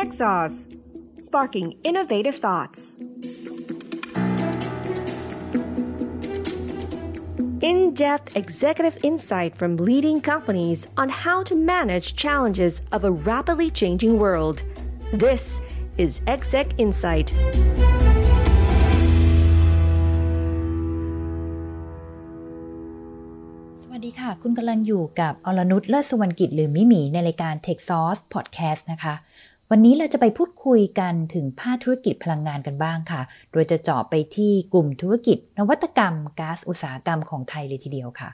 Techsauce Sparking Innovative Thoughts In-depth executive insight from leading companies on how to manage challenges of a rapidly changing world. This is Exec Insight.สวัสดีค่ะคุณกำลังอยู่กับอรนุช เลิศสุวรรณกิจหรือมิหมีในรายการ Techsauce Podcast นะคะวันนี้เราจะไปพูดคุยกันถึงภาคธุรกิจพลังงานกันบ้างค่ะโดยจะเจาะไปที่กลุ่มธุรกิจนวัตกรรมก๊าซอุตสาหกรรมของไทยเลยทีเดียวค่ะ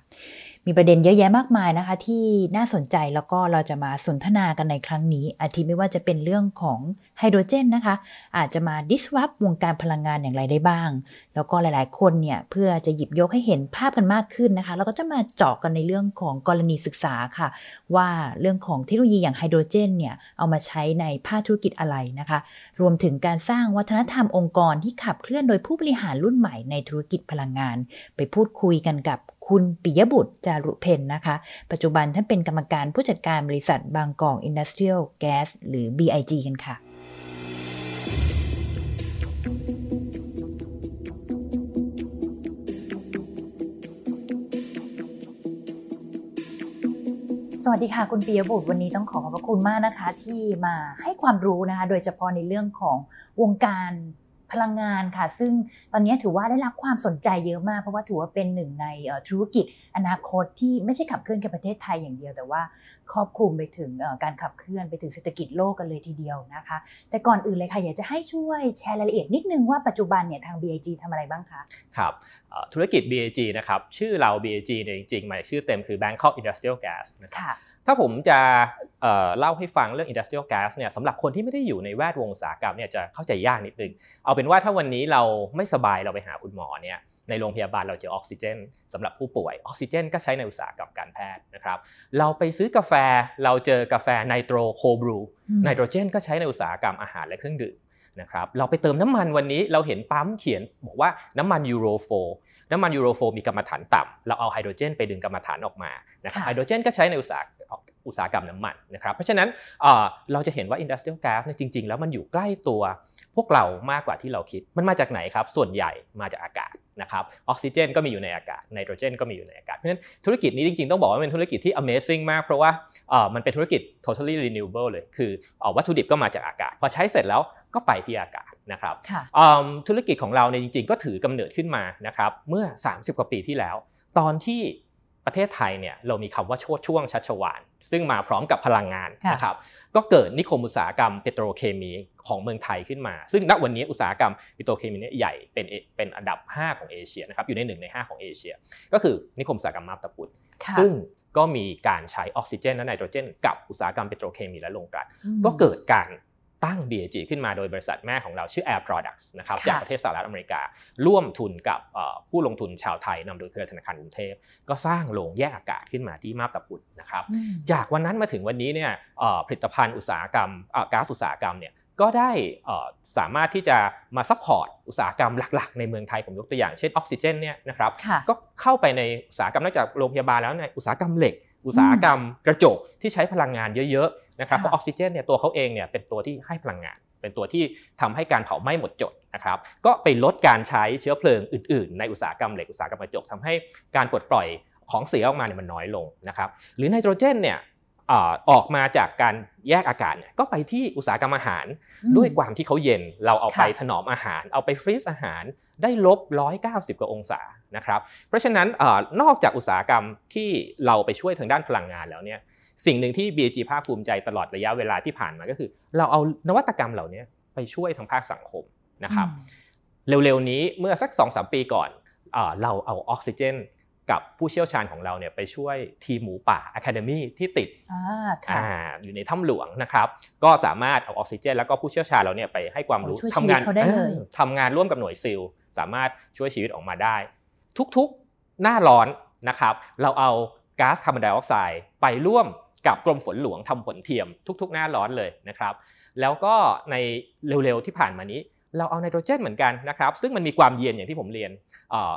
มีประเด็นเยอะแยะมากมายนะคะที่น่าสนใจแล้วก็เราจะมาสนทนากันในครั้งนี้อาทิไม่ว่าจะเป็นเรื่องของไฮโดรเจนนะคะอาจจะมา disrupt วงการพลังงานอย่างไรได้บ้างแล้วก็หลายๆคนเนี่ยเพื่อจะหยิบยกให้เห็นภาพกันมากขึ้นนะคะแล้วก็จะมาเจาะกันในเรื่องของกรณีศึกษาค่ะว่าเรื่องของเทคโนโลยีอย่างไฮโดรเจนเนี่ยเอามาใช้ในภาคธุรกิจอะไรนะคะรวมถึงการสร้างวัฒนธรรมองค์กรที่ขับเคลื่อนโดยผู้บริหารรุ่นใหม่ในธุรกิจพลังงานไปพูดคุยกันกับคุณปิยบุตร จารุเพ็ญนะคะปัจจุบันท่านเป็นกรรมการผู้จัดการบริษัท Bangkok Industrial Gas หรือ BIG กันค่ะสวัสดีค่ะคุณปิยบุตรวันนี้ต้องขอขอบพระคุณมากนะคะที่มาให้ความรู้นะคะโดยเฉพาะในเรื่องของวงการพลังงานค่ะซึ่งตอนนี้ถือว่าได้รับความสนใจเยอะมากเพราะว่าถือว่าเป็นหนึ่งในธุรกิจอนาคตที่ไม่ใช่ขับเคลื่อนแค่ประเทศไทยอย่างเดียวแต่ว่าครอบคลุมไปถึงการขับเคลื่อนไปถึงเศรษฐกิจโลกกันเลยทีเดียวนะคะแต่ก่อนอื่นเลยค่ะอยากจะให้ช่วยแชร์รายละเอียดนิดนึงว่าปัจจุบันเนี่ยทาง BIG ทำอะไรบ้างคะครับธุรกิจ BIG นะครับชื่อเรา BIG เนี่ยจริงๆหมายชื่อเต็มคือ Bangkok Industrial Gas นะครับถ้าผมจะเล่าให้ฟังเรื่อง Industrial Gas เนี่ยสำหรับคนที่ไม่ได้อยู่ในแวดวงอุตสาหกรรมเนี่ยจะเข้าใจยากนิดนึงเอาเป็นว่าถ้าวันนี้เราไม่สบายเราไปหาคุณหมอเนี่ยในโรงพยาบาลเราเจอออกซิเจนสำหรับผู้ป่วยออกซิเจนก็ใช้ในอุตสาหกรรมการแพทย์นะครับเราไปซื้อกาแฟเราเจอกาแฟไนโตรโคบรูไนโตรเจนก็ใช้ในอุตสาหกรรมอาหารและเครื่องดื่มนะครับเราไปเติมน้ำมันวันนี้เราเห็นปั๊มเขียนบอกว่าน้ำมันยูโร4น้ำมันยูโร4มีกรรมฐานต่ำเราเอาไฮโดรเจนไปดึงกรรมฐานออกมานะครับไฮโดรเจนก็ใช้ในอุตสาหกรรมน้ำมันนะครับเพราะฉะนั้นเราจะเห็นว่า Industrial Gas เนี่ยจริงๆแล้วมันอยู่ใกล้ตัวพวกเรามากกว่าที่เราคิดมันมาจากไหนครับส่วนใหญ่มาจากอากาศนะครับออกซิเจนก็มีอยู่ในอากาศไนโตรเจนก็มีอยู่ในอากาศเพราะฉะนั้นธุรกิจนี้จริงๆต้องบอกว่าเป็นธุรกิจที่ Amazing มากเพราะว่ามันเป็นธุรกิจ Totally Renewable เลยคือวัตถุดิบก็มาจากอากาศพอใช้เสร็จแล้วก็ไปที่อากาศนะครับธุรกิจของเราเนี่ยจริงๆก็ถือกำเนิดขึ้นมานะครับเมื่อ30กว่าปีที่แล้วตอนที่ประเทศไทยเนี่ยเรามีคำว่าโชติช่วงชัชวาลซึ่งมาพร้อมกับพลังงานนะครับก็เกิดนิคมอุตสาหกรรมเปโตรเคมีของเมืองไทยขึ้นมาซึ่งณวันนี้อุตสาหกรรมเปโตรเคมีเนี่ยใหญ่เป็นอันดับ5ของเอเชียนะครับอยู่ใน1ใน5ของเอเชียก็คือนิคมอุตสาหกรรมมาบตาพุธซึ่งก็มีการใช้ออกซิเจนและไนโตรเจนกับอุตสาหกรรมเปโตรเคมีและโรงกลั่นก็เกิดการตั้ง BIG ขึ้นมาโดยบริษัทแม่ของเราชื่อ Air Products นะครับจากประเทศสหรัฐอเมริการ่วมทุนกับผู้ลงทุนชาวไทยนำโดยเครือธนาคารกรุงเทพก็สร้างโรงแยกอากาศขึ้นมาที่มาบตาพุธนะครับจากวันนั้นมาถึงวันนี้เนี่ยผลิตภัณฑ์อุตสาหกรรมก๊าซอุตสาหกรรมเนี่ยก็ได้สามารถที่จะมาซัพพอร์ตอุตสาหกรรมหลักๆในเมืองไทยผมยกตัวอย่างเช่นออกซิเจนเนี่ยนะครับก็เข้าไปในอุตสาหกรรมนอกจากโรงพยาบาลแล้วในอุตสาหกรรมเหล็กอุตสาหกรรมกระจกที่ใช้พลังงานเยอะๆนะครับเพราะออกซิเจนเนี่ยตัวเขาเองเนี่ยเป็นตัวที่ให้พลังงานเป็นตัวที่ทำให้การเผาไหม้หมดจดนะครับก็ไปลดการใช้เชื้อเพลิงอื่นๆในอุตสาหกรรมเหล็กอุตสาหกรรมกระจกทำให้การปลดปล่อยของเสียออกมาเนี่ยมันน้อยลงนะครับหรือไนโตรเจนเนี่ยออกมาจากการแยกอากาศเนี่ยก็ไปที่อุตสาหกรรมอาหารด้วยความที่เขาเย็นเราเอาไปถนอมอาหารเอาไปฟรีซอาหารได้ลบ190กว่าองศานะครับเพราะฉะนั้นนอกจากอุตสาหกรรมที่เราไปช่วยทางด้านพลังงานแล้วเนี่ยสิ่งหนึ่งที่ BIG ภาคภูมิใจตลอดระยะเวลาที่ผ่านมาก็คือเราเอานวัตกรรมเหล่านี้ไปช่วยทางภาคสังคมนะครับเร็วๆนี้เมื่อสัก 2-3 ปีก่อนเราเอาออกซิเจนกับผู้เชี่ยวชาญของเราเนี่ยไปช่วยทีมหมูป่า Academy ที่ติดอยู่ในถ้ำหลวงนะครับก็สามารถเอาออกซิเจนแล้วก็ผู้เชี่ยวชาญเราเนี่ยไปให้ความรู้ทำงานร่วมกับหน่วยซิลสามารถช่วยชีวิตออกมาได้ทุกๆหน้าร้อนนะครับเราเอาก๊าซคาร์บอนไดออกไซด์ไปร่วมกับกรมฝนหลวงทำฝนเทียมทุกๆหน้าร้อนเลยนะครับแล้วก็ในเร็วๆที่ผ่านมานี้เราเอาไนโตรเจนเหมือนกันนะครับซึ่งมันมีความเย็นอย่างที่ผมเรียน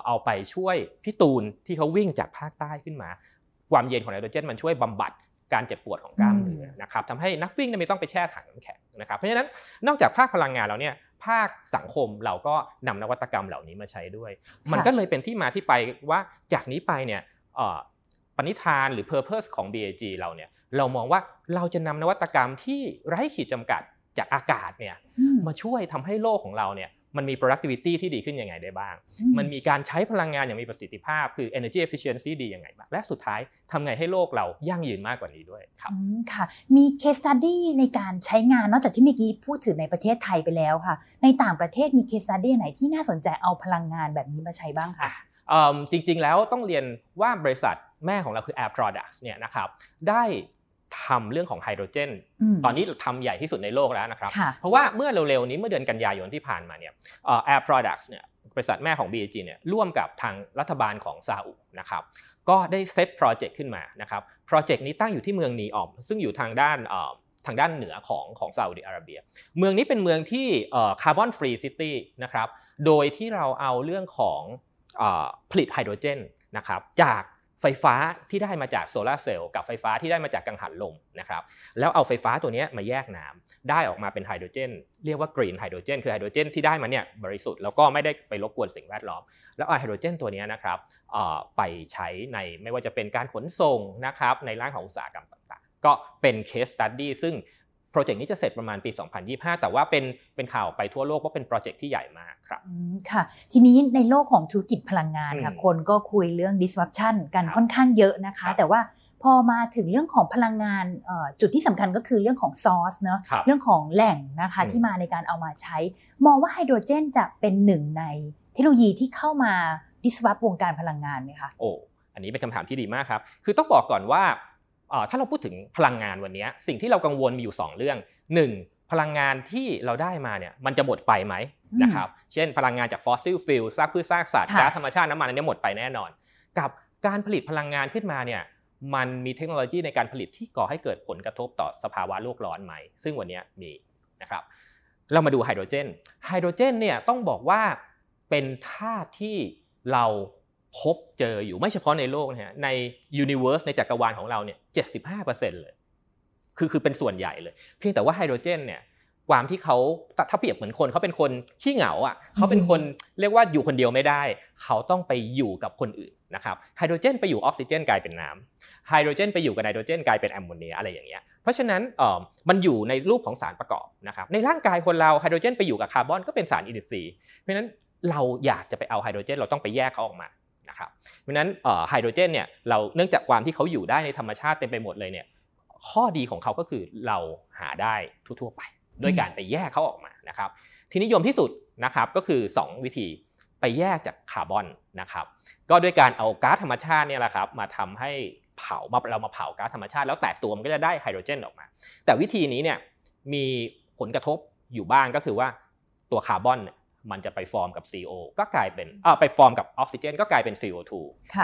เอาไปช่วยพี่ตูนที่เขาวิ่งจากภาคใต้ขึ้นมาความเย็นของไนโตรเจนมันช่วยบำบัด การเจ็บปวดของกล้ามเนื้อนะครับทำให้นักวิ่งไม่ต้องไปแช่ถังน้ำแข็งนะครับเพราะฉะนั้นนอกจากภาคพลังงานแล้วเนี่ยภาคสังคมเราก็นำนวัตกรรมเหล่านี้มาใช้ด้วยมันก็เลยเป็นที่มาที่ไปว่าจากนี้ไปเนี่ยปณิธานหรือ purpose ของ BIG เราเนี่ยเรามองว่าเราจะนำนวัตกรรมที่ไร้ขีดจำกัดจากอากาศเนี่ยมาช่วยทำให้โลกของเราเนี่ยมันมี productivity ที่ดีขึ้นยังไงได้บ้างมันมีการใช้พลังงานอย่างมีประสิทธิภาพคือ energy efficiency ดียังไงบ้างและสุดท้ายทำไงให้โลกเรายั่งยืนมากกว่านี้ด้วยครับค่ะมี case study ในการใช้งานนอกจากที่เมื่อกี้พูดถึงในประเทศไทยไปแล้วค่ะในต่างประเทศมี case study ไหนที่น่าสนใจเอาพลังงานแบบนี้มาใช้บ้างคะจริงๆแล้วต้องเรียนว่าบริษัทแม่ของเราคือ Air Products เนี่ยนะครับได้ทำเรื่องของไฮโดรเจนตอนนี้ทำใหญ่ที่สุดในโลกแล้วนะครับเพราะว่าเมื่อเร็วๆนี้เมื่อเดือนกันยายนที่ผ่านมาเนี่ย Air Products เนี่ยบริษัทแม่ของ BIG เนี่ยร่วมกับทางรัฐบาลของซาอุนะครับก็ได้เซตโปรเจกต์ขึ้นมานะครับโปรเจกต์นี้ตั้งอยู่ที่เมืองนีออมซึ่งอยู่ทางด้านเหนือของซาอุดิอาระเบียเมืองนี้เป็นเมืองที่คาร์บอนฟรีซิตี้นะครับโดยที่เราเอาเรื่องของผลิตไฮโดรเจนนะครับจากไฟฟ้าที่ได้มาจากโซลาร์เซลล์กับไฟฟ้าที่ได้มาจากกังหันลมนะครับแล้วเอาไฟฟ้าตัวนี้มาแยกน้ำได้ออกมาเป็นไฮโดรเจนเรียกว่ากรีนไฮโดรเจนคือไฮโดรเจนที่ได้มาเนี่ยบริสุทธิ์แล้วก็ไม่ได้ไปรบกวนสิ่งแวดล้อมแล้วเอาไฮโดรเจนตัวนี้นะครับไปใช้ในไม่ว่าจะเป็นการขนส่งนะครับในร้านของอุตสาหกรรมต่างๆก็เป็นเคสสตั๊ดดี้ซึ่งโปรเจกต์นี้จะเสร็จประมาณปี 2025 แต่ว่าเป็นข่าวไปทั่วโลกเพราะเป็นโปรเจกต์ที่ใหญ่มากครับค่ะทีนี้ในโลกของธุรกิจพลังงานค่ะคนก็คุยเรื่อง disruption กันค่อนข้างเยอะนะคะแต่ว่าพอมาถึงเรื่องของพลังงานจุดที่สำคัญก็คือเรื่องของ source เนอะเรื่องของแหล่งนะคะที่มาในการเอามาใช้มองว่าไฮโดรเจนจะเป็นหนึ่งในเทคโนโลยีที่เข้ามา disrupt วงการพลังงานไหมคะโอ้อันนี้เป็นคำถามที่ดีมากครับคือต้องบอกก่อนว่าถ้าเราพูดถึงพลังงานวันนี้สิ่งที่เรากังวลมีอยู่2เรื่อง1พลังงานที่เราได้มาเนี่ยมันจะหมดไปไหมนะครับเช่นพลังงานจากฟอสซิลฟิวซากพืชซากสัตว์ก๊าซธรรมชาติน้ำมันอันนี้หมดไปแน่นอนกับการผลิตพลังงานขึ้นมาเนี่ยมันมีเทคโนโลยีในการผลิตที่ก่อให้เกิดผลกระทบต่อสภาวะโลกร้อนไหมซึ่งวันนี้มีนะครับเรามาดูไฮโดรเจนเนี่ยต้องบอกว่าเป็นธาตุที่เราพบเจออยู่ไม่เฉพาะในโลกนะฮะในยูนิเวอร์สในจักรวาลของเราเนี่ย 75% เลยคือเป็นส่วนใหญ่เลยเพียงแต่ว่าไฮโดรเจนเนี่ยความที่เขาถ้าเปรียบเหมือนคนเขาเป็นคนขี้เหงาอ่ะเขาเป็นคนเรียกว่าอยู่คนเดียวไม่ได้เขาต้องไปอยู่กับคนอื่นนะครับไฮโดรเจนไปอยู่ออกซิเจนกลายเป็นน้ำไฮโดรเจนไปอยู่กับไนโตรเจนกลายเป็นแอมโมเนียอะไรอย่างเงี้ยเพราะฉะนั้นมันอยู่ในรูปของสารประกอบนะครับในร่างกายคนเราไฮโดรเจนไปอยู่กับคาร์บอนก็เป็นสารอินทรีย์เพราะฉะนั้นเราอยากจะไปเอาไฮโดรเจนเราต้องไปแยกเขาออกมานะครับเพราะฉะนั้นไฮโดรเจนเนี่ยเราเนื่องจากความที่เขาอยู่ได้ในธรรมชาติเต็มไปหมดเลยเนี่ยข้อดีของเขาก็คือเราหาได้ทั่วๆไปโดยการไปแยกเขาออกมานะครับที่นิยมที่สุดนะครับก็คือ2วิธีไปแยกจากคาร์บอนนะครับก็ด้วยการเอาก๊าซธรรมชาติเนี่ยแหละครับมาทำให้เรามาเผาก๊าซธรรมชาติแล้วแตกตัวมันก็จะได้ไฮโดรเจนออกมาแต่วิธีนี้เนี่ยมีผลกระทบอยู่บ้างก็คือว่าตัวคาร์บอนมันจะไปฟอร์มกับ CO ก็กลายเป็นไปฟอร์มกับออกซิเจนก็กลายเป็น CO2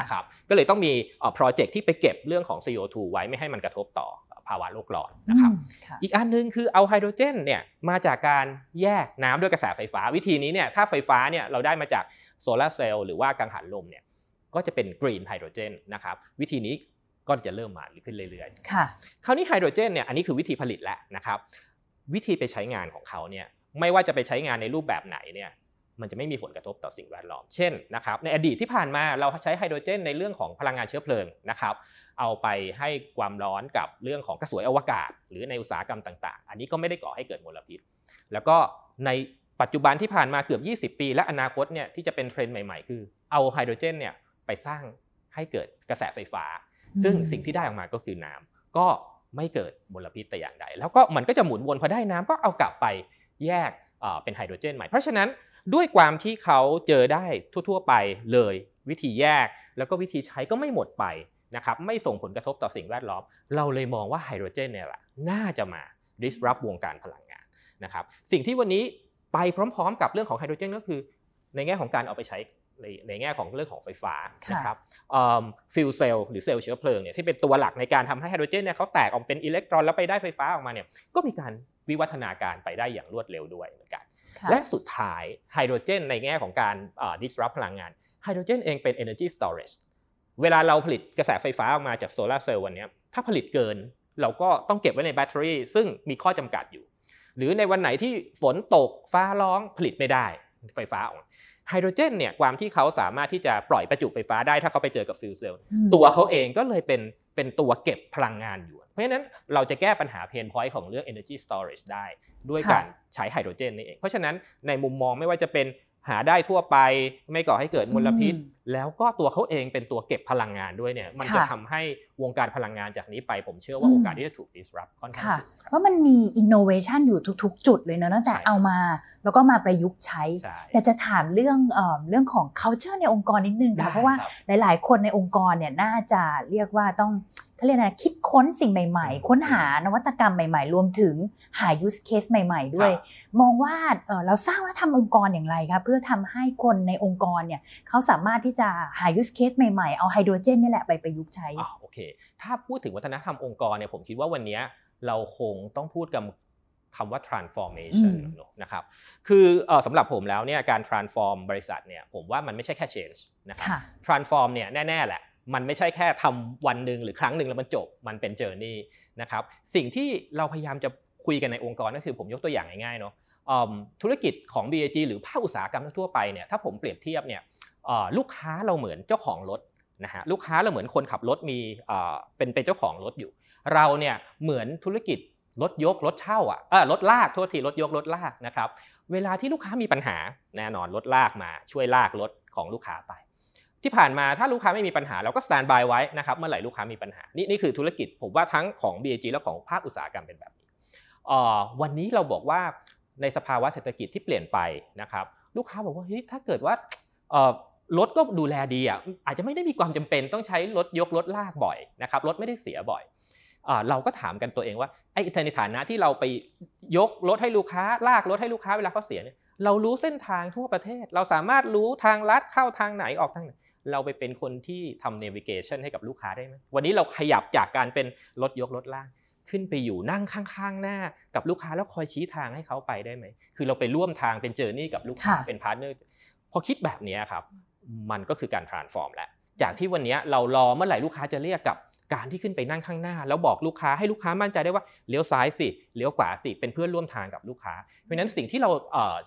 นะครับก็เลยต้องมีโปรเจกต์ที่ไปเก็บเรื่องของ CO2 ไว้ไม่ให้มันกระทบต่อภาวะโลกร้อนนะครับอีกอันนึงคือเอาไฮโดรเจนเนี่ยมาจากการแยกน้ำด้วยกระแสไฟฟ้าวิธีนี้เนี่ยถ้าไฟฟ้าเนี่ยเราได้มาจากโซลาร์เซลล์หรือว่ากังหันลมเนี่ยก็จะเป็นกรีนไฮโดรเจนนะครับวิธีนี้ก็จะเริ่มมาขึ้นเรื่อยๆค่ะคราวนี้ไฮโดรเจนเนี่ยอันนี้คือวิธีผลิตแล้วนะครับวิธีไปใช้งานของเขาเนี่ยไม่ว่าจะไปใช้งานในรูปแบบไหนเนี่ยมันจะไม่มีผลกระทบต่อสิ่งแวดล้อมเช่นนะครับในอดีตที่ผ่านมาเราใช้ไฮโดรเจนในเรื่องของพลังงานเชื้อเพลิงนะครับเอาไปให้ความร้อนกับเรื่องของกระสวยอวกาศหรือในอุตสาหกรรมต่างๆอันนี้ก็ไม่ได้ก่อให้เกิดมลพิษแล้วก็ในปัจจุบันที่ผ่านมาเกือบ20 ปีและอนาคตเนี่ยที่จะเป็นเทรนด์ใหม่ๆคือเอาไฮโดรเจนเนี่ยไปสร้างให้เกิดกระแสไฟฟ้าซึ่งสิ่งที่ได้ออกมาก็คือน้ำก็ไม่เกิดมลพิษแต่อย่างใดแล้วก็มันก็จะหมุนวนพอได้น้ำก็เอากลับไปแยกเป็นไฮโดรเจนใหม่เพราะฉะนั้นด้วยความที่เขาเจอได้ทั่วๆไปเลยวิธีแยกแล้วก็วิธีใช้ก็ไม่หมดไปนะครับไม่ส่งผลกระทบต่อสิ่งแวดล้อมเราเลยมองว่าไฮโดรเจนเนี่ยแหละน่าจะมา disrupt วงการพลังงานนะครับสิ่งที่วันนี้ไปพร้อมๆกับเรื่องของไฮโดรเจนก็คือในแง่ของการเอาไปใช้ในแง่ของเรื่องของไฟฟ้านะครับฟิวเซลหรือเซลล์เชื้อเพลิงเนี่ยที่เป็นตัวหลักในการทำให้ไฮโดรเจนเนี่ยเขาแตกออกเป็นอิเล็กตรอนแล้วไปได้ไฟฟ้าออกมาเนี่ยก็มีการวิวัฒนาการไปได้อย่างรวดเร็วด้วยเหมือนกันและสุดท้ายไฮโดรเจนในแง่ของการ disrupt พลังงานไฮโดรเจนเองเป็น energy storage เวลาเราผลิตกระแสไฟฟ้าออกมาจากโซลาร์เซลล์วันนี้ ถ้าผลิตเกินเราก็ต้องเก็บไว้ในแบตเตอรี่ซึ่งมีข้อจำกัดอยู่หรือในวันไหนที่ฝนตกฟ้าร้องผลิตไม่ได้ไฟฟ้าออกไฮโดรเจนเนี่ยความที่เขาสามารถที่จะปล่อยประจุไฟฟ้าได้ถ้าเขาไปเจอกับฟิวเซลตัวเขาเองก็เลยเป็นตัวเก็บพลังงานอยู่เพราะฉะนั้นเราจะแก้ปัญหาเพนพอยต์ของเรื่อง energy storage ได้ด้วยการใช้ไฮโดรเจนนี่เองเพราะฉะนั้นในมุมมองไม่ว่าจะเป็นหาได้ทั่วไปไม่ก่อให้เกิดมลพิษแล้วก็ตัวเขาเองเป็นตัวเก็บพลังงานด้วยเนี่ยมันจะทำให้วงการพลังงานจากนี้ไปผมเชื่อว่าโอกาสที่จะถูก disrupt ค่อนข้างสูงเพราะมันมี innovation อยู่ทุกจุดเลยเนอะตั้งแต่เอามาแล้วก็มาประยุกต์ใช้แต่จะถามเรื่องของ culture ในองค์กรนิดนึงค่ะเพราะว่าหลายๆคนในองค์กรเนี่ยน่าจะเรียกว่าต้องเขาเรียกนะคิดค้นสิ่งใหม่ๆค้นหานวัตกรรมใหม่ๆรวมถึงหา use case ใหม่ๆด้วยมองว่าเราสร้างวัฒนธรรมองค์กรอย่างไรคะเพื่อทำให้คนในองค์กรเนี่ยเขาสามารถที่จะหา use case ใหม่ๆเอาไฮโดรเจนนี่แหละไปประยุกต์ใช้โอเคถ้าพูดถึงวัฒนธรรมองค์กรเนี่ยผมคิดว่าวันนี้เราคงต้องพูดกับคำว่า transformation นะครับคือสำหรับผมแล้วเนี่ยการ transform บริษัทเนี่ยผมว่ามันไม่ใช่แค่ change นะครับ transform เนี่ยแน่ๆแหละมันไม่ใช่แค่ทำวันหนึ่งหรือครั้งหนึ่งแล้วมันจบมันเป็น journey นะครับสิ่งที่เราพยายามจะคุยกันในองค์กรก็คือผมยกตัวอย่างง่ายๆเนาะธุรกิจของ BIG หรือภาคอุตสาหกรรมทั่วไปเนี่ยถ้าผมเปรียบเทียบเนี่ยลูกค้าเราเหมือนเจ้าของรถนะฮะลูกค้าเราเหมือนคนขับรถมีเป็นเจ้าของรถอยู่เราเนี่ยเหมือนธุรกิจรถยกรถเช่ารถลากโทษทีรถยกรถลากนะครับเวลาที่ลูกค้ามีปัญหาแน่นอนรถลากมาช่วยลากรถของลูกค้าไปที่ผ่านมาถ้าลูกค้าไม่มีปัญหาเราก็สแตนด์บายไว้นะครับเมื่อไหร่ลูกค้ามีปัญหานี่คือธุรกิจผมว่าทั้งของ BIG และของภาคอุตสาหกรรมเป็นแบบนี้วันนี้เราบอกว่าในสภาวะเศรษฐกิจที่เปลี่ยนไปนะครับลูกค้าบอกว่าเฮ้ยถ้าเกิดว่ารถก็ดูแลดีอาจจะไม่ได้มีความจำเป็นต้องใช้รถยกรถลากบ่อยนะครับรถไม่ได้เสียบ่อยเราก็ถามกันตัวเองว่าไอ้ในฐานะที่เราไปยกรถให้ลูกค้าลากรถให้ลูกค้าเวลาเขาเสียเนี่ยเรารู้เส้นทางทั่วประเทศเราสามารถรู้ทางลัดเข้าทางไหนออกทางไหนเราไปเป็นคนที่ทำ navigation ให้กับลูกค้าได้ไหมวันนี้เราขยับจากการเป็นรถยกรถลากขึ้นไปอยู่นั่งข้างๆหน้ากับลูกค้าแล้วคอยชี้ทางให้เขาไปได้ไหมคือเราไปร่วมทางเป็น journey กับลูกค้าเป็น partner พอคิดแบบนี้ครับมันก็คือการ transform แล้วจากที่วันนี้เรารอเมื่อไหร่ลูกค้าจะเรียกกับการที่ขึ้นไปนั่งข้างหน้าแล้วบอกลูกค้าให้ลูกค้ามั่นใจได้ว่าเลี้ยวซ้ายสิเลี้ยวขวาสิเป็นเพื่อนร่วมทางกับลูกค้าเพราะฉะนั้นสิ่งที่เรา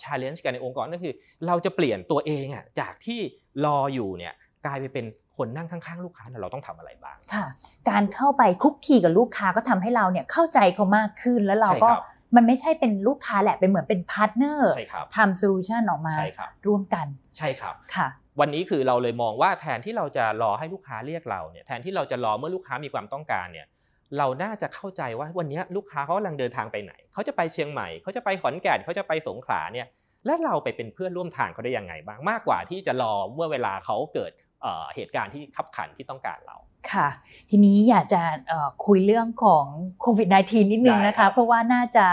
challenge กันในองค์กรก็คือเราจะเปลี่ยนตัวเองจากที่รออยู่เนี่ยกลายไปเป็นคนนั่งข้างๆลูกค้าเราต้องทำอะไรบ้างค่ะการเข้าไปคุกคีกับลูกค้าก็ทำให้เราเนี่ยเข้าใจเขามากขึ้นแล้วเราก็มันไม่ใช่เป็นลูกค้าแหละเป็นเหมือนเป็นพาร์ทเนอร์ทำโซลูชันออกมาร่วมกันใช่ครับค่ะวันนี้คือเราเลยมองว่าแทนที่เราจะรอให้ลูกค้าเรียกเราเนี่ยแทนที่เราจะรอเมื่อลูกค้ามีความต้องการเนี่ยเราน่าจะเข้าใจว่าวันนี้ลูกค้าเขากำลังเดินทางไปไหนเขาจะไปเชียงใหม่เขาจะไปขอนแก่นเขาจะไปสงขลาเนี่ยแล้วเราไปเป็นเพื่อนร่วมทางเขาได้ยังไงบ้างมากกว่าที่จะรอเมื่อเวลาเขาเกิดเหตุการณ์ที่ขับขันที่ต้องการเราค่ะทีนี้อยากจะคุยเรื่องของโควิด -19 นิดนึงนะคะเพราะว่าน่าจะ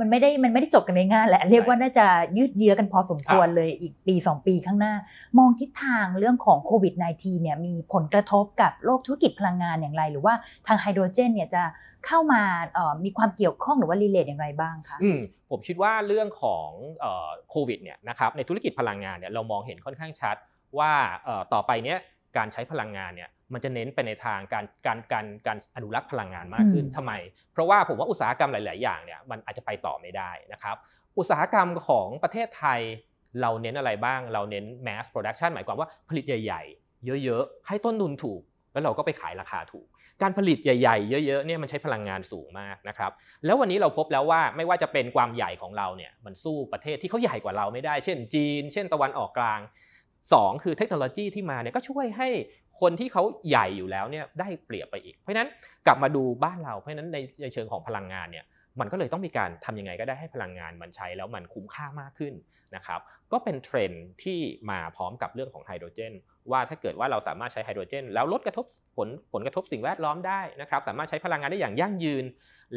มันไม่ได้จบกันง่ายๆแหละเรียกว่าน่าจะยืดเยื้อกันพอสมควรเลยอีกปี2ปีข้างหน้ามองทิศทางเรื่องของโควิด -19 เนี่ยมีผลกระทบกับโลกธุรกิจพลังงานอย่างไรหรือว่าทางไฮโดรเจนเนี่ยจะเข้ามามีความเกี่ยวข้องหรือว่ารีเลทอย่างไรบ้างคะผมคิดว่าเรื่องของโควิดเนี่ยนะครับในธุรกิจพลังงานเนี่ยเรามองเห็นค่อนข้างชัดว่าต่อไปเนี้ยการใช้พลังงานเนี่ยมันจะเน้นไปในทางการอนุรักษ์พลังงานมากขึ้นทำไมเพราะว่าผมว่าอุตสาหกรรมหลายๆอย่างเนี่ยมันอาจจะไปต่อไม่ได้นะครับอุตสาหกรรมของประเทศไทยเราเน้นอะไรบ้างเราเน้น mass production หมายความว่าผลิตใหญ่ๆเยอะๆให้ต้นทุนถูกแล้วเราก็ไปขายราคาถูกการผลิตใหญ่ๆเยอะๆเนี่ยมันใช้พลังงานสูงมากนะครับแล้ววันนี้เราพบแล้วว่าไม่ว่าจะเป็นความใหญ่ของเราเนี่ยมันสู้ประเทศที่เขาใหญ่กว่าเราไม่ได้เช่นจีนเช่นตะวันออกกลาง2คือเทคโนโลยีที่มาเนี่ยก็ช่วยให้คนที่เขาใหญ่อยู่แล้วเนี่ยได้เปรียบไปอีกเพราะฉะนั้นกลับมาดูบ้านเราเพราะฉะนั้นในเชิงของพลังงานเนี่ยมันก็เลยต้องมีการทำยังไงก็ได้ให้พลังงานมันใช้แล้วมันคุ้มค่ามากขึ้นนะครับก็เป็นเทรนด์ที่มาพร้อมกับเรื่องของไฮโดรเจนว่าถ้าเกิดว่าเราสามารถใช้ไฮโดรเจนแล้วลดกระทบผลกระทบสิ่งแวดล้อมได้นะครับสามารถใช้พลังงานได้อย่างยั่งยืน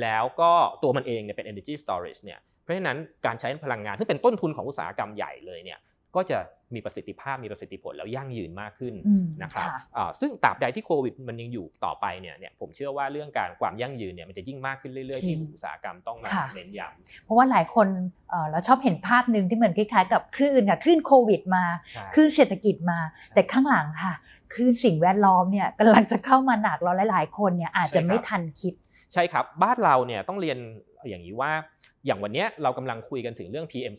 แล้วก็ตัวมันเองเนี่ยเป็น energy storage เนี่ยเพราะฉะนั้นการใช้พลังงานซึ่งเป็นต้นทุนของอุตสาหกรรมใหญ่เลยเนี่ย ก็จะมีประสิทธิภาพมีประสิทธิผลแล้วยั่งยืนมากขึ้นนะครับซึ่งตราบใดที่โควิดมันยังอยู่ต่อไปเนี่ยผมเชื่อว่าเรื่องการความยั่งยืนเนี่ยมันจะยิ่งมากขึ้นเรื่อยๆที่อุตสาหกรรมต้องมาเน้นย้ำเพราะว่าหลายคนเราชอบเห็นภาพนึงที่เหมือนคล้ายๆกับคลื่นค่ะคลื่นโควิดมาคลื่นเศรษฐกิจมาแต่ข้างหลังค่ะคลื่นสิ่งแวดล้อมเนี่ยกำลังจะเข้ามาหนักเราหลายๆคนเนี่ยอาจจะไม่ทันคิดใช่ครับบ้านเราเนี่ยต้องเรียนอย่างนี้ว่าอย่างวันนี้เรากำลังคุยกันถึงเรื่อง PM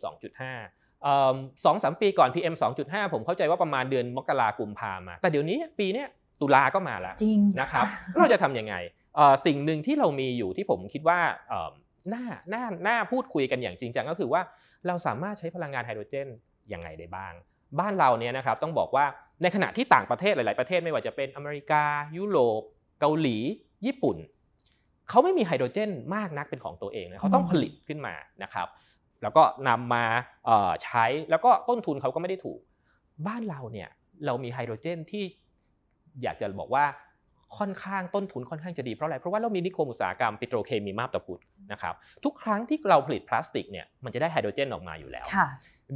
2.52-3 ปีก่อน PM 2.5 ผมเข้าใจว่าประมาณเดือนมกราคมกุมภาพันธ์มาแต่เดี๋ยวนี้ปีนี้ตุลาก็มาแล้วนะครับเราจะทำยังไงสิ่งหนึ่งที่เรามีอยู่ที่ผมคิดว่าน่าพูดคุยกันอย่างจริงจังก็คือว่าเราสามารถใช้พลังงานไฮโดรเจนยังไงได้บ้างบ้านเราเนี่ยนะครับต้องบอกว่าในขณะที่ต่างประเทศหลายๆประเทศไม่ว่าจะเป็นอเมริกายุโรปเกาหลีญี่ปุ่นเขาไม่มีไฮโดรเจนมากนักเป็นของตัวเองนะเขาต้องผลิตขึ้นมานะครับแล้วก็นำมาใช้แล้วก็ต้นทุนเขาก็ไม่ได้ถูกบ้านเราเนี่ยเรามีไฮโดรเจนที่อยากจะบอกว่าค่อนข้างต้นทุนค่อนข้างจะดีเพราะอะไรเพราะว่าเรามีนิคมอุตสาหกรรมปิโตรเคมีมาบตะพุดนะครับทุกครั้งที่เราผลิตพลาสติกเนี่ยมันจะได้ไฮโดรเจนออกมาอยู่แล้ว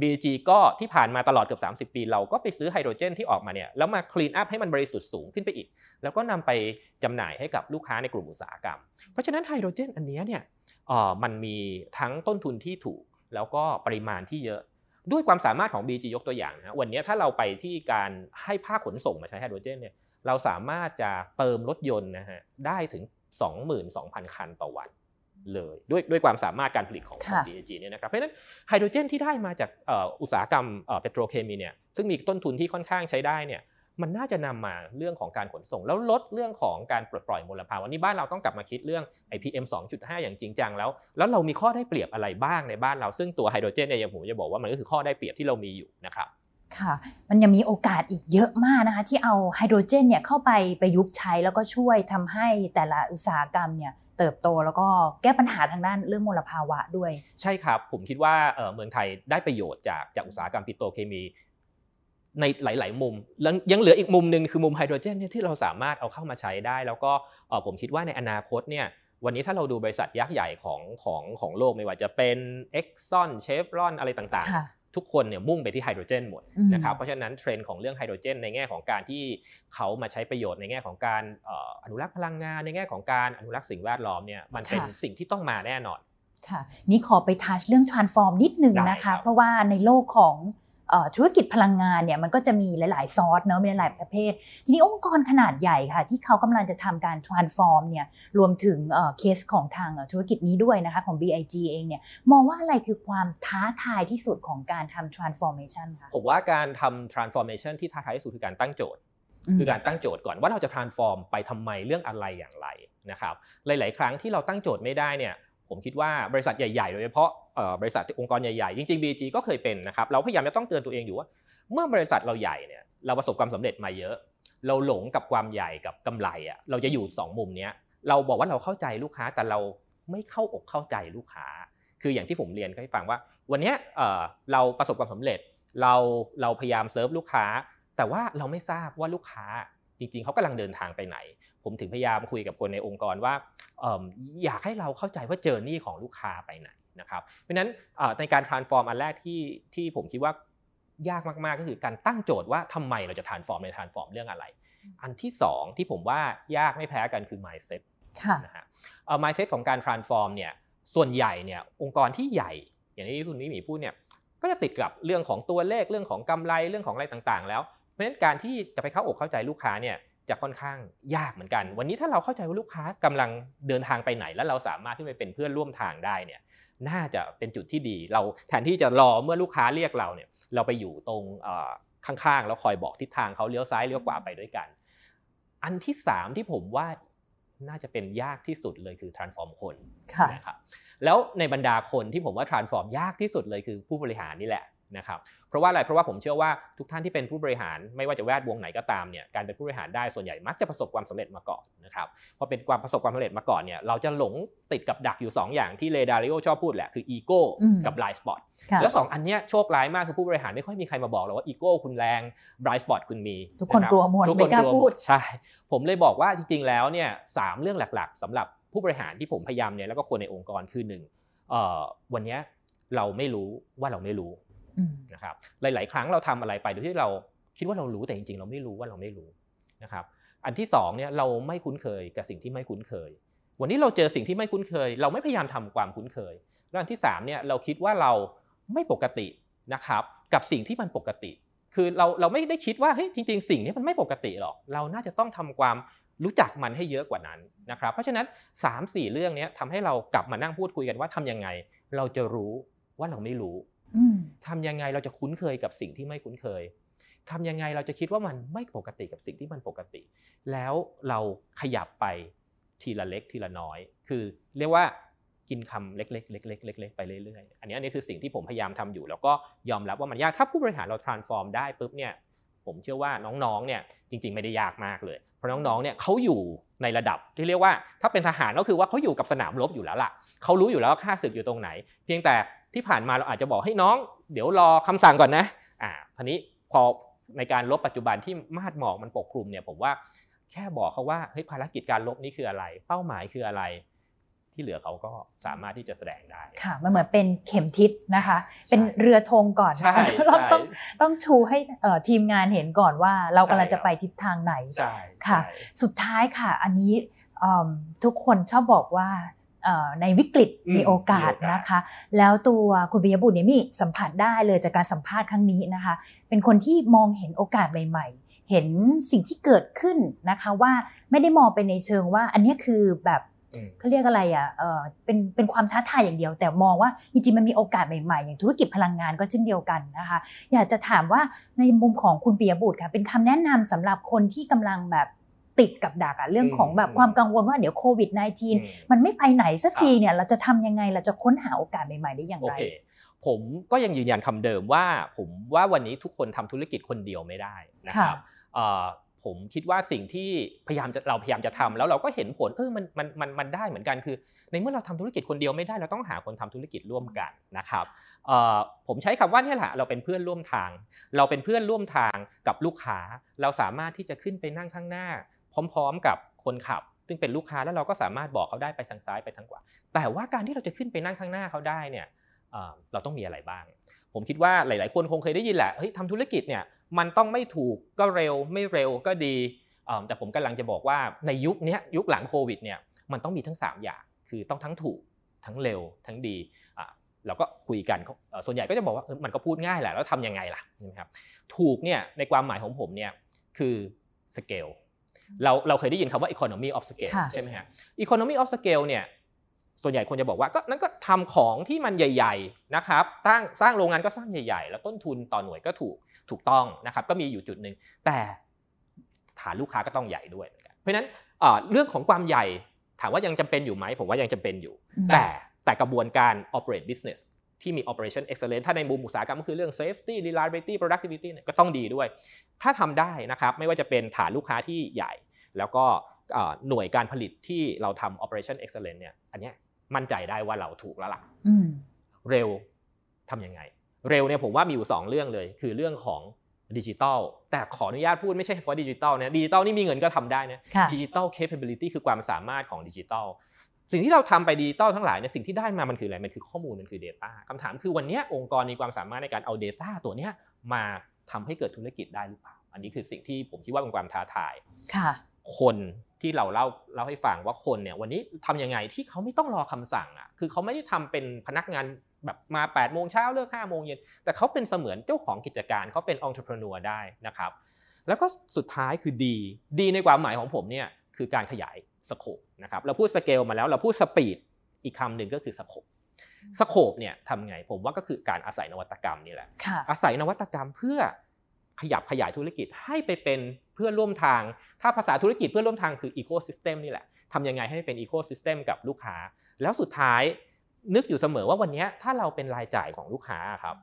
BIG ก็ที่ผ่านมาตลอดเกือบ30 ปีเราก็ไปซื้อไฮโดรเจนที่ออกมาเนี่ยแล้วมาคลีนอัพให้มันบริสุทธิ์สูงขึ้นไปอีกแล้วก็นำไปจำหน่ายให้กับลูกค้าในกลุ่มอุตสาหกรรมเพราะฉะนั้นไฮโดรเจนอันนี้เนี่ยมันมีทั้งต้นทุนที่ถูกแล้วก็ปริมาณที่เยอะด้วยความสามารถของ BG ยกตัวอย่างนะวันนี้ถ้าเราไปที่การให้ภาคขนส่งมาใช้ไฮโดรเจนเนี่ยเราสามารถจะเติมรถยนต์นะฮะได้ถึง 22,000 คันต่อวันเลยด้วยความสามารถการผลิตของ BG เนี่ยนะครับเพราะฉะนั้นไฮโดรเจนที่ได้มาจากอุตสาหกรรมเปโตรเคมีเนี่ยซึ่งมีต้นทุนที่ค่อนข้างใช้ได้เนี่ยมันน่าจะนำมาเรื่องของการขนส่งแล้วลดเรื่องของการปลดปล่อยมลภาวะนี่บ้านเราต้องกลับมาคิดเรื่องไอ้ PM 2.5 อย่างจริงจังแล้วเรามีข้อได้เปรียบอะไรบ้างในบ้านเราซึ่งตัวไฮโดรเจนเนี่ยผมจะบอกว่ามันก็คือข้อได้เปรียบที่เรามีอยู่นะครับค่ะมันยังมีโอกาสอีกเยอะมากนะคะที่เอาไฮโดรเจนเนี่ยเข้าไปประยุกต์ใช้แล้วก็ช่วยทำให้แต่ละอุตสาหกรรมเนี่ยเติบโตแล้วก็แก้ปัญหาทางด้านเรื่องมลภาวะด้วยใช่ครับผมคิดว่าเมืองไทยได้ประโยชน์จากอุตสาหกรรมปิโตรเคมีในหลายๆมุมแล้วยังเหลืออีกมุมนึงคือมุมไฮโดรเจนเนี่ยที่เราสามารถเอาเข้ามาใช้ได้แล้วก็ผมคิดว่าในอนาคตเนี่ยวันนี้ถ้าเราดูบริษัทยักษ์ใหญ่ของโลกไม่ว่าจะเป็น Exxon Chevron อะไรต่างๆทุกคนเนี่ยมุ่งไปที่ไฮโดรเจนหมดนะครับเพราะฉะนั้นเทรนด์ของเรื่องไฮโดรเจนในแง่ของการที่เขามาใช้ประโยชน์ในแง่ของการอนุรักษ์พลังงานในแง่ของการอนุรักษ์สิ่งแวดล้อมเนี่ยมันเป็นสิ่งที่ต้องมาแน่นอนค่ะนี่ขอไปทัชเรื่อง transform นิดนึงนะคะเพราะว่าในโลกของธุรกิจพลังงานเนี่ยมันก็จะมีหลายๆซอสเนาะมีหลายประเภททีนี้องค์กรขนาดใหญ่ค่ะที่เขากำลังจะทำการ transform เนี่ยรวมถึงเคสของทางธุรกิจนี้ด้วยนะคะของ BIG เองเนี่ยมองว่าอะไรคือความท้าทายที่สุดของการทำ transformation ค่ะผมว่าการทำ transformation ที่ท้าทายที่สุดคือการตั้งโจทย์ก่อนว่าเราจะ transform ไปทำไมเรื่องอะไรอย่างไรนะครับหลายๆครั้งที่เราตั้งโจทย์ไม่ได้เนี่ยผมคิดว่าบริษัทใหญ่ๆโดยเฉพาะบริษัทองค์กรใหญ่ๆจริงๆ BG ก็เคยเป็นนะครับเราพยายามจะต้องเตือนตัวเองอยู่ว่าเมื่อบริษัทเราใหญ่เนี่ยเราประสบความสำเร็จมาเยอะเราหลงกับความใหญ่กับกำไรอ่ะเราจะอยู่2มุมนี้เราบอกว่าเราเข้าใจลูกค้าแต่เราไม่เข้าอกเข้าใจลูกค้าคืออย่างที่ผมเรียนให้ฟังว่าวันนี้เราประสบความสำเร็จเราพยายามเซิร์ฟลูกค้าแต่ว่าเราไม่ทราบว่าลูกค้าจริงๆเขากำลังเดินทางไปไหนผมถึงพยายามคุยกับคนในองค์กรว่าอยากให้เราเข้าใจว่าเจอร์นี่ของลูกค้าไปไหนนะครับเพราะฉะนั้นในการ transform อันแรกที่ผมคิดว่ายากมากๆก็คือการตั้งโจทย์ว่าทำไมเราจะ transform ใน transform เรื่องอะไรอันที่สองที่ผมว่ายากไม่แพ้กันคือ mindset นะฮะ mindset ของการ transform เนี่ยส่วนใหญ่เนี่ยองค์กรที่ใหญ่อย่างที่คุณวิมีพูดเนี่ยก็จะติดกับเรื่องของตัวเลขเรื่องของกำไรเรื่องของอะไรต่างๆแล้วเพราะฉะนั้นการที่จะไปเข้าอกเข้าใจลูกค้าเนี่ยจะค่อนข้างยากเหมือนกันวันนี้ถ้าเราเข้าใจว่าลูกค้ากำลังเดินทางไปไหนแล้วเราสามารถที่จะเป็นเพื่อนร่วมทางได้เนี่ยน่าจะเป็นจุดที่ดีเราแทนที่จะรอเมื่อลูกค้าเรียกเราเนี่ยเราไปอยู่ตรงข้างๆแล้วคอยบอกทิศทางเขาเลี้ยวซ้ายเลี้ยวขวาไปด้วยกันอันที่3ที่ผมว่าน่าจะเป็นยากที่สุดเลยคือ transform คนนะครับแล้วในบรรดาคนที่ผมว่า transform ยากที่สุดเลยคือผู้บริหารนี่แหละนะครับเพราะว่าอะไรเพราะว่าผมเชื่อว่าทุกท่านที่เป็นผู้บริหารไม่ว่าจะแวดวงไหนก็ตามเนี่ยการเป็นผู้บริหารได้ส่วนใหญ่มักจะประสบความสำเร็จมาก่อนนะครับพอเป็นความประสบความสำเร็จมาก่อนเนี่ยเราจะหลงติดกับดักอยู่2อย่างที่เลดาริโอชอบพูดแหละคืออีโก้กับไบลด์สปอตแล้ว2อันเนี้ยโชคร้ายมากคือผู้บริหารไม่ค่อยมีใครมาบอกเราว่าอีโก้คุณแรงไบลด์สปอตคุณมีทุกคนกลัวหมดไม่กล้าพูดใช่ผมเลยบอกว่าจริงๆแล้วเนี่ย3เรื่องหลักๆสำหรับผู้บริหารที่ผมพยายามเนี่ยแล้วก็คนในองค์กรคือ1วันนี้เราไม่รู้ว่าเราไม่รู้ นะครับหลายๆครั้งเราทำอะไรไปโดยที่เราคิดว่าเรารู้แต่จริงๆเราไม่รู้ว่าเราไม่รู้นะครับอันที่สองเนี่ยเราไม่คุ้นเคยกับสิ่งที่ไม่คุ้นเคยวันนี้เราเจอสิ่งที่ไม่คุ้นเคยเราไม่พยายามทำความคุ้นเคยและอันที่สามเนี่ยเราคิดว่าเราไม่ปกตินะครับกับสิ่งที่มันปกติคือเราไม่ได้คิดว่าเฮ้ยจริงๆสิ่งนี้มันไม่ปกติหรอกเราน่าจะต้องทำความรู้จักมันให้เยอะกว่านั้นนะครับเพราะฉะนั้น 3-4 เรื่องนี้ทำให้เรากลับมานั่งพูดคุยกันว่าทำยังไงเราจะรู้ว่าเราไม่รู้ทำยังไงเราจะคุ้นเคยกับสิ่งที่ไม่คุ้นเคยทำยังไงเราจะคิดว่ามันไม่ปกติกับสิ่งที่มันปกติแล้วเราขยับไปทีละเล็กทีละน้อยคือเรียกว่ากินคำเล็กๆๆๆไปเรื่อยๆอันนี้คือสิ่งที่ผมพยายามทำอยู่แล้วก็ยอมรับว่ามันยากถ้าผู้บริหารเรา transform ได้ปุ๊บเนี่ยผมเชื่อว่าน้องๆเนี่ยจริงๆไม่ได้ยากมากเลยเพราะน้องๆเนี่ยเขาอยู่ในระดับที่เรียกว่าถ้าเป็นทหารก็คือว่าเขาอยู่กับสนามรบอยู่แล้วล่ะเขารู้อยู่แล้วว่าค่าศึกอยู่ตรงไหนเพียงแต่ที่ผ่านมาเราอาจจะบอกให้น้องเดี๋ยวรอคำสั่งก่อนนะทีนี้พอในการรบปัจจุบันที่มาดหมอกมันปกคลุมเนี่ยผมว่าแค่บอกเขาว่าเฮ้ยภารกิจการรบนี่คืออะไรเป้าหมายคืออะไรที่เหลือเขาก็สามารถที่จะแสดงได้ค่ะมันเหมือนเป็นเข็มทิศนะคะเป็นเรือธงก่อนต้องชูให้ทีมงานเห็นก่อนว่าเรากำลังจะไปทิศทางไหนค่ะสุดท้ายค่ะอันนี้ทุกคนชอบบอกว่าในวิกฤตมีโอกาสนะคะแล้วตัวคุณปิยบุตรเนี่ยมีสัมผัสได้เลยจากการสัมภาษณ์ครั้งนี้นะคะเป็นคนที่มองเห็นโอกาสใหม่ๆเห็นสิ่งที่เกิดขึ้นนะคะว่าไม่ได้มองไปในเชิงว่าอันนี้คือแบบเขาเรียกอะไรเป็นความท้าทายอย่างเดียวแต่มองว่าจริงๆมันมีโอกาสใหม่ๆอย่างธุรกิจพลังงานก็เช่นเดียวกันนะคะอยากจะถามว่าในมุมของคุณปิยบุตรค่ะเป็นคำแนะนำสำหรับคนที่กำลังแบบติดกับดักเรื่องของแบบความกังวลว่าเดี๋ยวโควิด -19 มันไม่ไปไหนสักทีเนี่ยเราจะทำยังไงเราจะค้นหาโอกาสใหม่ๆได้อย่างไรผมก็ยังยืนยันคำเดิมว่าผมว่าวันนี้ทุกคนทำธุรกิจคนเดียวไม่ได้นะครับผมคิดว่าสิ่งที่เราพยายามจะทำแล้วเราก็เห็นผลมันได้เหมือนกันคือในเมื่อเราทำธุรกิจคนเดียวไม่ได้เราต้องหาคนทำธุรกิจร่วมกันนะครับผมใช้คำว่านี่แหละเราเป็นเพื่อนร่วมทางเราเป็นเพื่อนร่วมทางกับลูกค้าเราสามารถที่จะขึ้นไปนั่งข้างหน้าพร้อมๆกับคนขับซึ่งเป็นลูกค้าแล้วเราก็สามารถบอกเขาได้ไปทางซ้ายไปทางขวาแต่ว่าการที่เราจะขึ้นไปนั่งข้างหน้าเขาได้เนี่ยเราต้องมีอะไรบ้างผมคิดว่าหลายๆคนคงเคยได้ยินแหละเฮ้ยทำธุรกิจเนี่ยมันต้องไม่ถูกก็เร็วไม่เร็วก็ดีแต่ผมกำลังจะบอกว่าในยุคนี้ยุคหลังโควิดเนี่ยมันต้องมีทั้ง3อย่างคือต้องทั้งถูกทั้งเร็วทั้งดีเราก็คุยกันส่วนใหญ่ก็จะบอกว่ามันก็พูดง่ายแหละแล้วทำยังไงล่ะนะครับถูกเนี่ยในความหมายของผมเนี่ยคือสเกลเราเคยได้ยินคำว่า economy of scale ใช่ไหมฮะ economy of scale เนี่ยส่วนใหญ่คนจะบอกว่าก็นั้นก็ทำของที่มันใหญ่ๆนะครับสร้างโรงงานก็สร้างใหญ่ๆแล้วต้นทุนต่อหน่วยก็ถูกต้องนะครับก็มีอยู่จุดหนึ่งแต่ฐานลูกค้าก็ต้องใหญ่ด้วยเพราะฉะนั้นเรื่องของความใหญ่ถามว่ายังจำเป็นอยู่ไหมผมว่ายังจำเป็นอยู่แต่กระบวนการ operate business ที่มี operation excellence ถ้าในมุมอุตสาหกรรมก็คือเรื่อง safety reliability productivity ก็ต้องดีด้วยถ้าทำได้นะครับไม่ว่าจะเป็นฐานลูกค้าที่ใหญ่แล้วก็หน่วยการผลิตที่เราทำ operation excellence เนี่ยอันนี้มั่นใจได้ว่าเราถูกแล้วล่ะเร็วทำยังไงเร็วเนี่ยผมว่ามีอยู่2เรื่องเลยคือเรื่องของดิจิทัลแต่ขออนุญาตพูดไม่ใช่เฉพาะดิจิทัลนะดิจิทัลนี่มีเงินก็ทำได้นะดิจิทัล capability คือความสามารถของดิจิทัลสิ่งที่เราทำไปดิจิทัลทั้งหลายเนี่ยสิ่งที่ได้มามันคืออะไรมันคือข้อมูลมันคือ data คำถามคือวันนี้องค์กรมีความสามารถในการเอา data ตัวนี้มาทำให้เกิดธุรกิจได้หรือเปล่าอันนี้คือสิ่งที่ผมคิดว่าเป็นความท้าทายคนที่เราเล่าให้ฟังว่าคนเนี่ยวันนี้ทำยังไงที่เขาไม่ต้องรอคำสั่งอ่ะคือเขาไม่ได้ทำเป็นพนักงานแบบมา8โมงเช้าเลิก5โมงเย็นแต่เขาเป็นเสมือนเจ้าของกิจการเขาเป็น entrepreneur ได้นะครับแล้วก็สุดท้ายคือดีในความหมายของผมเนี่ยคือการขยายสโคปนะครับเราพูดสเกลมาแล้วเราพูดสปีดอีกคำหนึ่งก็คือสโคปเนี่ยทำไงผมว่าก็คือการอาศัยนวัตกรรมนี่แหละอาศัยนวัตกรรมเพื่อขยับขยายธุรกิจให้ไปเป็นเพื่อนร่วมทางถ้าภาษาธุรกิจเพื่อนร่วมทางคืออีโคซิสเต็มนี่แหละทำยังไงให้เป็นอีโคซิสเต็มกับลูกค้าแล้วสุดท้ายนึกอยู่เสมอว่าวันนี้ถ้าเราเป็นรายจ่ายของลูกค้าครับ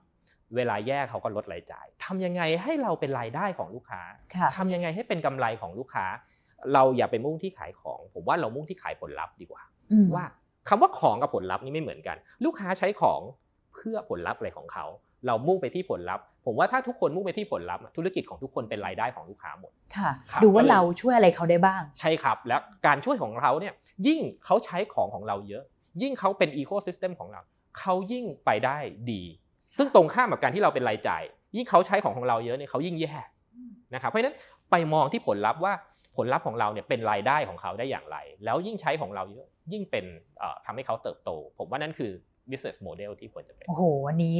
เวลาแย่เขาก็ลดรายจ่ายทำยังไงให้เราเป็นรายได้ของลูกค้าทำยังไงให้เป็นกำไรของลูกค้าเราอย่าไปมุ่งที่ขายของผมว่าเรามุ่งที่ขายผลลัพธ์ดีกว่าว่าคำว่าของกับผลลัพธ์นี่ไม่เหมือนกันลูกค้าใช้ของเพื่อผลลัพธ์อะไรของเขาเรามุ่งไปที่ผลลัพธ์ผมว่าถ้าทุกคนมุ่งไปที่ผลลัพธ์ธุรกิจของทุกคนเป็นรายได้ของลูกค้าหมดค่ะดูว่าเราช่วยอะไรเขาได้บ้างใช่ครับแล้วการช่วยของเราเนี่ยยิ่งเขาใช้ของเราเยอะยิ่งเขาเป็นอีโคซิสเต็มของเราเขายิ่งไปได้ดี ซึ่งตรงข้ามกับการที่เราเป็นรายจ่ายยิ่งเขาใช้ของเราเยอะเนี่ยเขายิ่งแย่นะครับเพราะฉะนั้นไปมองที่ผลลัพธ์ว่าผลลัพธ์ของเราเนี่ยเป็นรายได้ของเขาได้อย่างไรแล้วยิ่งใช้ของเราเยอะยิ่งเป็นทำให้เขาเติบโตผมว่านั่นคือ business model ที่ควรจะเป็นโอ้โหวันนี้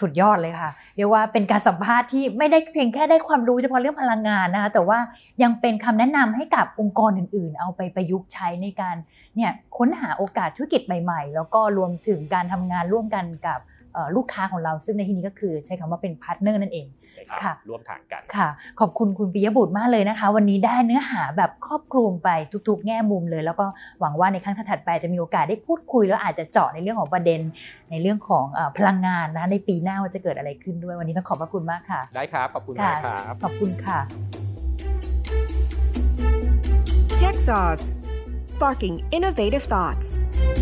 สุดยอดเลยค่ะเรียกว่าเป็นการสัมภาษณ์ที่ไม่ได้เพียงแค่ได้ความรู้เฉพาะเรื่องพลังงานนะคะแต่ว่ายังเป็นคำแนะนำให้กับองค์กรอื่นๆเอาไปประยุกต์ใช้ในการเนี่ยค้นหาโอกาสธุรกิจใหม่ๆแล้วก็รวมถึงการทำงานร่วมกันกับลูกค้าของเราซึ่งในที่นี้ก็คือใช้คำว่าเป็นพาร์ทเนอร์นั่นเองค่ะร่วมทางกันค่ะขอบคุณคุณปิยบุตรมากเลยนะคะวันนี้ได้เนื้อหาแบบครอบคลุมไปทุกๆแง่มุมเลยแล้วก็หวังว่าในครั้งถัดไปจะมีโอกาสได้พูดคุยแล้วอาจจะเจาะในเรื่องของประเด็นในเรื่องของพลังงานนะในปีหน้าว่าจะเกิดอะไรขึ้นด้วยวันนี้ต้องขอบพระคุณมากค่ะได้ครับขอบคุณมากครับขอบคุณค่ะ Techsauce Sparking Innovative Thoughts